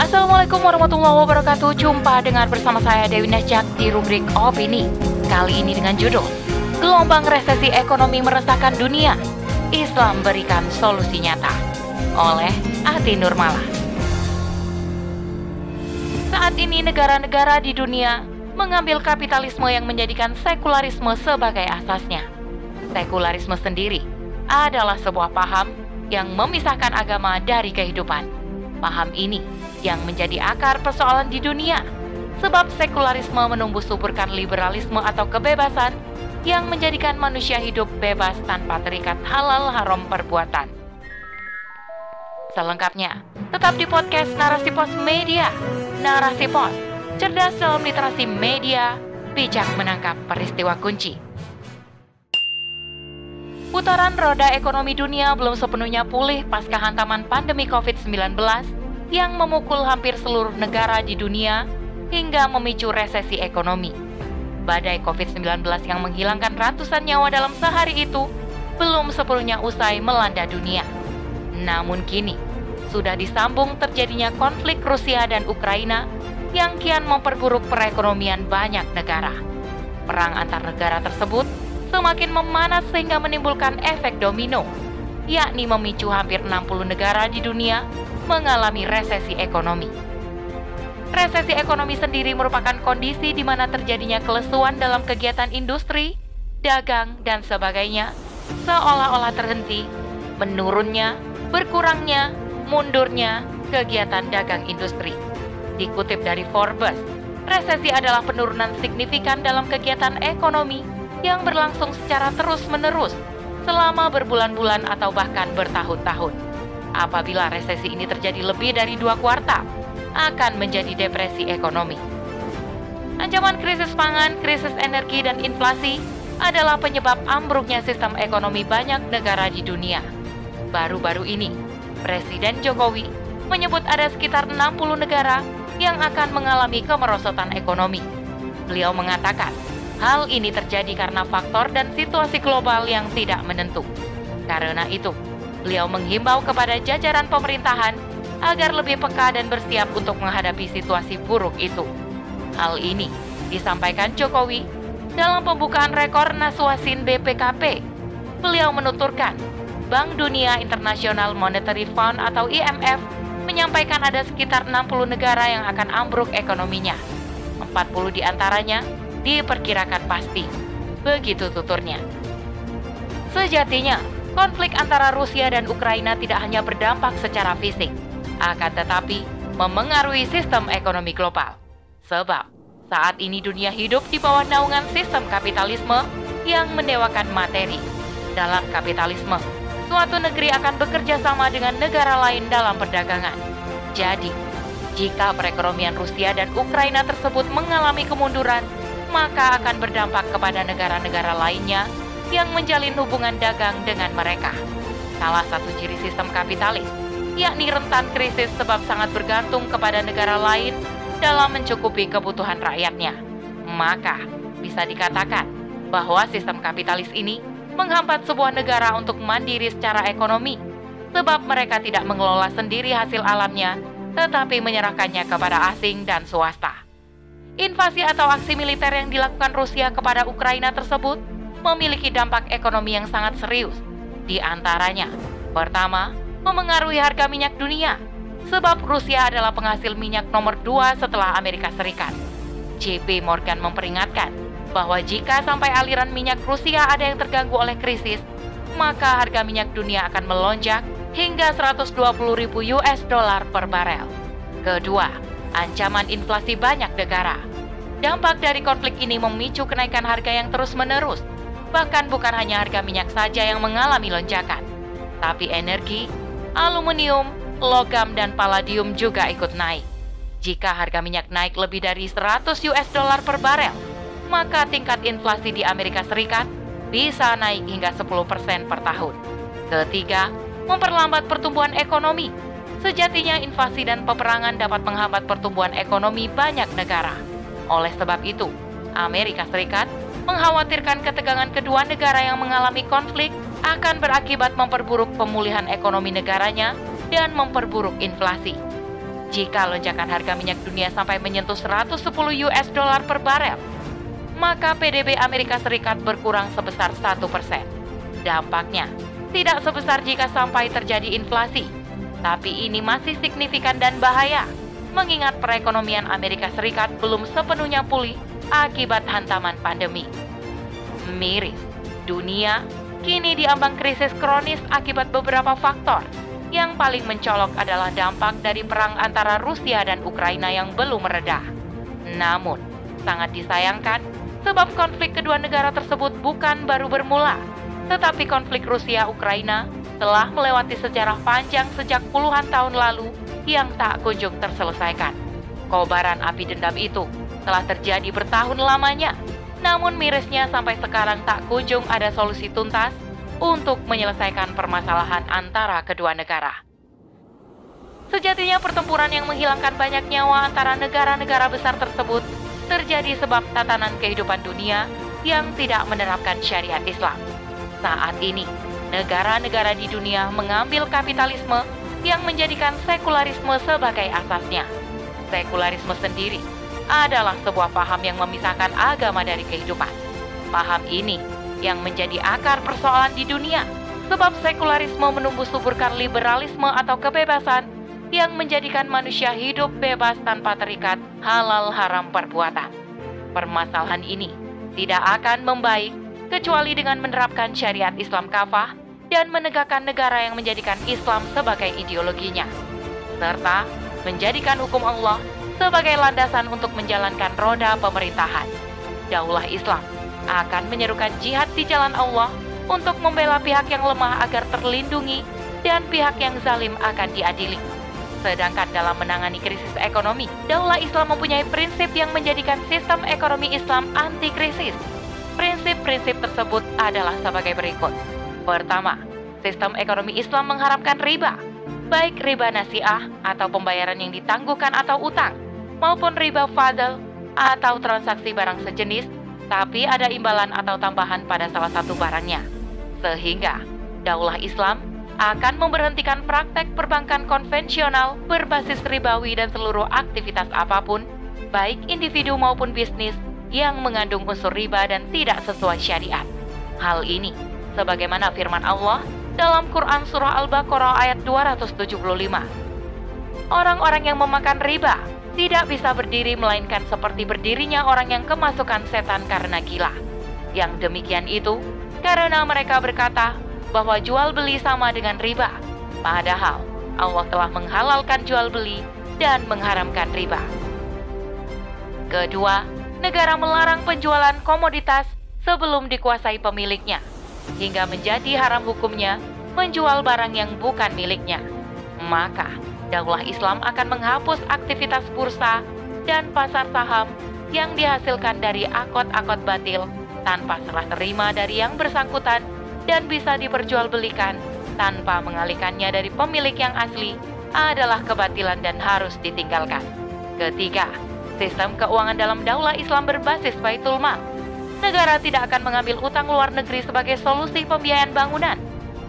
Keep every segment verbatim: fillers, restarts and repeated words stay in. Assalamualaikum warahmatullahi wabarakatuh. Jumpa dengan bersama saya Dewi Nesjak di rubrik Opini. Kali ini dengan judul Gelombang Resesi Ekonomi Meresahkan Dunia, Islam Berikan Solusi Nyata, oleh Ati Nurmala. Saat ini negara-negara di dunia mengambil kapitalisme yang menjadikan sekularisme sebagai asasnya. Sekularisme sendiri adalah sebuah paham yang memisahkan agama dari kehidupan. Paham ini yang menjadi akar persoalan di dunia, sebab sekularisme menumbuh suburkan liberalisme atau kebebasan yang menjadikan manusia hidup bebas tanpa terikat halal haram perbuatan. Selengkapnya, tetap di podcast Narasipos Media. Narasipos, cerdas dalam literasi media, bijak menangkap peristiwa kunci. Putaran roda ekonomi dunia belum sepenuhnya pulih pasca hantaman pandemi covid sembilan belas yang memukul hampir seluruh negara di dunia hingga memicu resesi ekonomi. Badai covid sembilan belas yang menghilangkan ratusan nyawa dalam sehari itu belum sepenuhnya usai melanda dunia. Namun kini, sudah disambung terjadinya konflik Rusia dan Ukraina yang kian memperburuk perekonomian banyak negara. Perang antar negara tersebut semakin memanas sehingga menimbulkan efek domino, yakni memicu hampir enam puluh negara di dunia mengalami resesi ekonomi. Resesi ekonomi sendiri merupakan kondisi di mana terjadinya kelesuan dalam kegiatan industri, dagang, dan sebagainya, seolah-olah terhenti, menurunnya, berkurangnya, mundurnya kegiatan dagang industri. Dikutip dari Forbes, resesi adalah penurunan signifikan dalam kegiatan ekonomi yang berlangsung secara terus-menerus selama berbulan-bulan atau bahkan bertahun-tahun. Apabila resesi ini terjadi lebih dari dua kuartal, akan menjadi depresi ekonomi. Ancaman krisis pangan, krisis energi, dan inflasi adalah penyebab ambruknya sistem ekonomi banyak negara di dunia. Baru-baru ini, Presiden Jokowi menyebut ada sekitar enam puluh negara yang akan mengalami kemerosotan ekonomi. Beliau mengatakan, hal ini terjadi karena faktor dan situasi global yang tidak menentu. Karena itu, beliau menghimbau kepada jajaran pemerintahan agar lebih peka dan bersiap untuk menghadapi situasi buruk itu. Hal ini disampaikan Jokowi dalam pembukaan Rekornas Wasin B P K P. Beliau menuturkan, Bank Dunia International Monetary Fund atau I M F menyampaikan ada sekitar enam puluh negara yang akan ambruk ekonominya. empat puluh diantaranya diperkirakan pasti, begitu tuturnya. Sejatinya, konflik antara Rusia dan Ukraina tidak hanya berdampak secara fisik, akan tetapi memengaruhi sistem ekonomi global. Sebab, saat ini dunia hidup di bawah naungan sistem kapitalisme yang mendewakan materi. Dalam kapitalisme, suatu negeri akan bekerja sama dengan negara lain dalam perdagangan. Jadi, jika perekonomian Rusia dan Ukraina tersebut mengalami kemunduran, maka akan berdampak kepada negara-negara lainnya yang menjalin hubungan dagang dengan mereka. Salah satu ciri sistem kapitalis, yakni rentan krisis sebab sangat bergantung kepada negara lain dalam mencukupi kebutuhan rakyatnya. Maka, bisa dikatakan bahwa sistem kapitalis ini menghambat sebuah negara untuk mandiri secara ekonomi, sebab mereka tidak mengelola sendiri hasil alamnya, tetapi menyerahkannya kepada asing dan swasta. Invasi atau aksi militer yang dilakukan Rusia kepada Ukraina tersebut memiliki dampak ekonomi yang sangat serius. Di antaranya, pertama, memengaruhi harga minyak dunia, sebab Rusia adalah penghasil minyak nomor dua setelah Amerika Serikat. J P Morgan memperingatkan bahwa jika sampai aliran minyak Rusia ada yang terganggu oleh krisis, maka harga minyak dunia akan melonjak hingga seratus dua puluh ribu U S D per barel. Kedua, ancaman inflasi banyak negara. Dampak dari konflik ini memicu kenaikan harga yang terus-menerus. Bahkan bukan hanya harga minyak saja yang mengalami lonjakan, tapi energi, aluminium, logam, dan palladium juga ikut naik. Jika harga minyak naik lebih dari seratus U S D per barel, maka tingkat inflasi di Amerika Serikat bisa naik hingga sepuluh persen per tahun. Ketiga, memperlambat pertumbuhan ekonomi. Sejatinya invasi dan peperangan dapat menghambat pertumbuhan ekonomi banyak negara. Oleh sebab itu, Amerika Serikat mengkhawatirkan ketegangan kedua negara yang mengalami konflik akan berakibat memperburuk pemulihan ekonomi negaranya dan memperburuk inflasi. Jika lonjakan harga minyak dunia sampai menyentuh seratus sepuluh U S dollar per barel, maka P D B Amerika Serikat berkurang sebesar satu persen. Dampaknya tidak sebesar jika sampai terjadi inflasi, tapi ini masih signifikan dan bahaya, mengingat perekonomian Amerika Serikat belum sepenuhnya pulih akibat hantaman pandemi. Miris, dunia kini diambang krisis kronis akibat beberapa faktor. Yang paling mencolok adalah dampak dari perang antara Rusia dan Ukraina yang belum mereda. Namun, sangat disayangkan sebab konflik kedua negara tersebut bukan baru bermula, tetapi konflik Rusia-Ukraina telah melewati sejarah panjang sejak puluhan tahun lalu yang tak kunjung terselesaikan. Kobaran api dendam itu telah terjadi bertahun lamanya, namun mirisnya sampai sekarang tak kunjung ada solusi tuntas untuk menyelesaikan permasalahan antara kedua negara. Sejatinya pertempuran yang menghilangkan banyak nyawa antara negara-negara besar tersebut terjadi sebab tatanan kehidupan dunia yang tidak menerapkan syariat Islam. Saat ini, negara-negara di dunia mengambil kapitalisme yang menjadikan sekularisme sebagai asasnya. Sekularisme sendiri adalah sebuah paham yang memisahkan agama dari kehidupan. Paham ini yang menjadi akar persoalan di dunia, sebab sekularisme menumbuh suburkan liberalisme atau kebebasan yang menjadikan manusia hidup bebas tanpa terikat halal haram perbuatan. Permasalahan ini tidak akan membaik kecuali dengan menerapkan syariat Islam kafah dan menegakkan negara yang menjadikan Islam sebagai ideologinya, serta menjadikan hukum Allah sebagai landasan untuk menjalankan roda pemerintahan. Daulah Islam akan menyerukan jihad di jalan Allah untuk membela pihak yang lemah agar terlindungi dan pihak yang zalim akan diadili. Sedangkan dalam menangani krisis ekonomi, Daulah Islam mempunyai prinsip yang menjadikan sistem ekonomi Islam anti krisis. Prinsip-prinsip tersebut adalah sebagai berikut. Pertama, sistem ekonomi Islam mengharapkan riba, baik riba nasiah atau pembayaran yang ditangguhkan atau utang, maupun riba fadl atau transaksi barang sejenis tapi ada imbalan atau tambahan pada salah satu barangnya. Sehingga, Daulah Islam akan memberhentikan praktek perbankan konvensional berbasis ribawi dan seluruh aktivitas apapun, baik individu maupun bisnis, yang mengandung unsur riba dan tidak sesuai syariat. Hal ini, sebagaimana firman Allah dalam Quran Surah Al-Baqarah ayat dua ratus tujuh puluh lima. Orang-orang yang memakan riba tidak bisa berdiri melainkan seperti berdirinya orang yang kemasukan setan karena gila. Yang demikian itu karena mereka berkata bahwa jual beli sama dengan riba, padahal Allah telah menghalalkan jual beli dan mengharamkan riba. Kedua, negara melarang penjualan komoditas sebelum dikuasai pemiliknya, hingga menjadi haram hukumnya menjual barang yang bukan miliknya. Maka Daulah Islam akan menghapus aktivitas bursa dan pasar saham yang dihasilkan dari akad-akad batil tanpa serah terima dari yang bersangkutan dan bisa diperjualbelikan tanpa mengalihkannya dari pemilik yang asli adalah kebatilan dan harus ditinggalkan. Ketiga, sistem keuangan dalam Daulah Islam berbasis Baitul Maal. Negara tidak akan mengambil utang luar negeri sebagai solusi pembiayaan bangunan,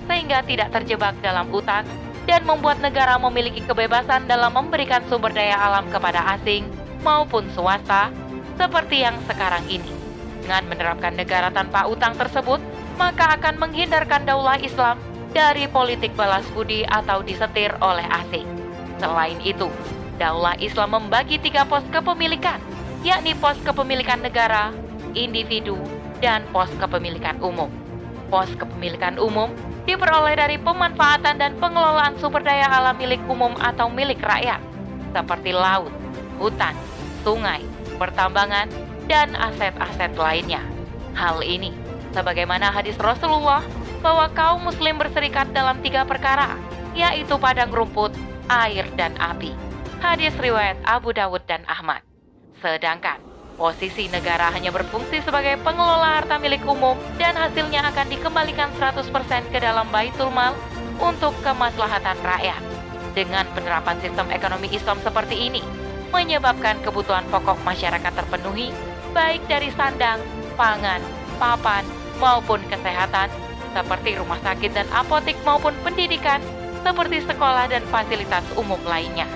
sehingga tidak terjebak dalam utang dan membuat negara memiliki kebebasan dalam memberikan sumber daya alam kepada asing maupun swasta seperti yang sekarang ini. Dengan menerapkan negara tanpa utang tersebut, maka akan menghindarkan Daulah Islam dari politik balas budi atau disetir oleh asing. Selain itu, Daulah Islam membagi tiga pos kepemilikan, yakni pos kepemilikan negara, individu, dan pos kepemilikan umum. Pos kepemilikan umum diperoleh dari pemanfaatan dan pengelolaan sumber daya alam milik umum atau milik rakyat, seperti laut, hutan, sungai, pertambangan, dan aset-aset lainnya. Hal ini, sebagaimana hadis Rasulullah, bahwa kaum muslim berserikat dalam tiga perkara, yaitu padang rumput, air, dan api. Hadis riwayat Abu Dawud dan Ahmad. Sedangkan, posisi negara hanya berfungsi sebagai pengelola harta milik umum dan hasilnya akan dikembalikan seratus persen ke dalam Baitul Maal untuk kemaslahatan rakyat. Dengan penerapan sistem ekonomi Islam seperti ini, menyebabkan kebutuhan pokok masyarakat terpenuhi, baik dari sandang, pangan, papan, maupun kesehatan, seperti rumah sakit dan apotek maupun pendidikan, seperti sekolah dan fasilitas umum lainnya.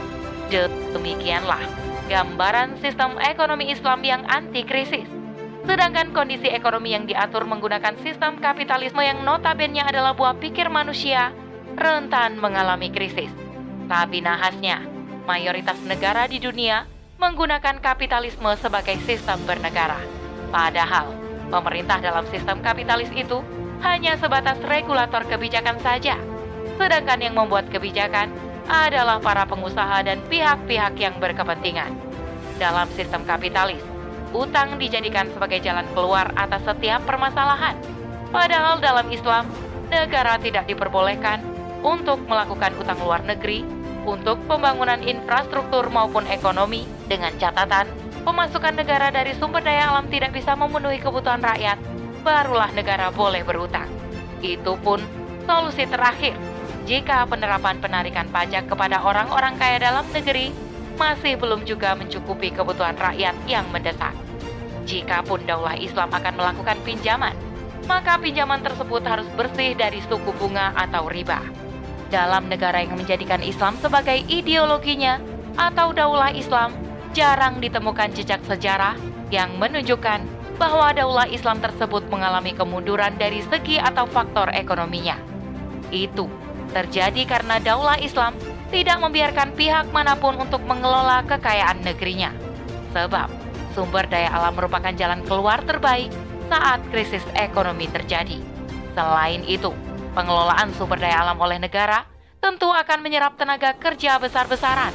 Demikianlah gambaran sistem ekonomi Islam yang anti-krisis. Sedangkan kondisi ekonomi yang diatur menggunakan sistem kapitalisme yang notabene adalah buah pikir manusia rentan mengalami krisis. Tapi nahasnya, mayoritas negara di dunia menggunakan kapitalisme sebagai sistem bernegara. Padahal, pemerintah dalam sistem kapitalis itu hanya sebatas regulator kebijakan saja. Sedangkan yang membuat kebijakan adalah para pengusaha dan pihak-pihak yang berkepentingan. Dalam sistem kapitalis, utang dijadikan sebagai jalan keluar atas setiap permasalahan. Padahal dalam Islam, negara tidak diperbolehkan untuk melakukan utang luar negeri untuk pembangunan infrastruktur maupun ekonomi, dengan catatan pemasukan negara dari sumber daya alam tidak bisa memenuhi kebutuhan rakyat, barulah negara boleh berutang. Itu pun solusi terakhir jika penerapan penarikan pajak kepada orang-orang kaya dalam negeri masih belum juga mencukupi kebutuhan rakyat yang mendesak. Jikapun Daulah Islam akan melakukan pinjaman, maka pinjaman tersebut harus bersih dari suku bunga atau riba. Dalam negara yang menjadikan Islam sebagai ideologinya atau Daulah Islam, jarang ditemukan jejak sejarah yang menunjukkan bahwa Daulah Islam tersebut mengalami kemunduran dari segi atau faktor ekonominya. Itu terjadi karena Daulah Islam tidak membiarkan pihak manapun untuk mengelola kekayaan negerinya. Sebab sumber daya alam merupakan jalan keluar terbaik saat krisis ekonomi terjadi. Selain itu, pengelolaan sumber daya alam oleh negara tentu akan menyerap tenaga kerja besar-besaran.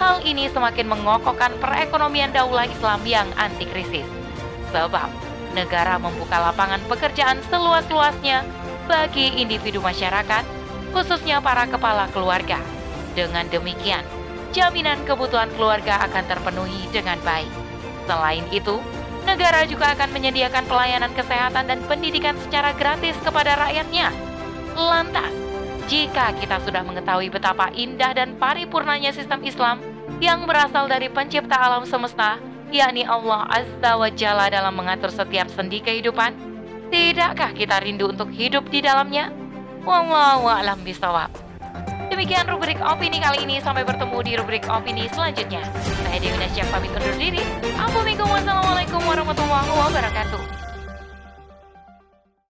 Hal ini semakin mengokohkan perekonomian Daulah Islam yang anti krisis. Sebab negara membuka lapangan pekerjaan seluas-luasnya bagi individu masyarakat, khususnya para kepala keluarga. Dengan demikian, jaminan kebutuhan keluarga akan terpenuhi dengan baik. Selain itu, negara juga akan menyediakan pelayanan kesehatan dan pendidikan secara gratis kepada rakyatnya. Lantas, jika kita sudah mengetahui betapa indah dan paripurnanya sistem Islam yang berasal dari pencipta alam semesta, yakni Allah Azza wa Jalla dalam mengatur setiap sendi kehidupan, tidakkah kita rindu untuk hidup di dalamnya? Wallahu a'lam bishawab. Demikian rubrik opini kali ini. Sampai bertemu di rubrik opini selanjutnya. Saya Dewi Nesjak pamit undur diri. Assalamualaikum warahmatullahi wabarakatuh.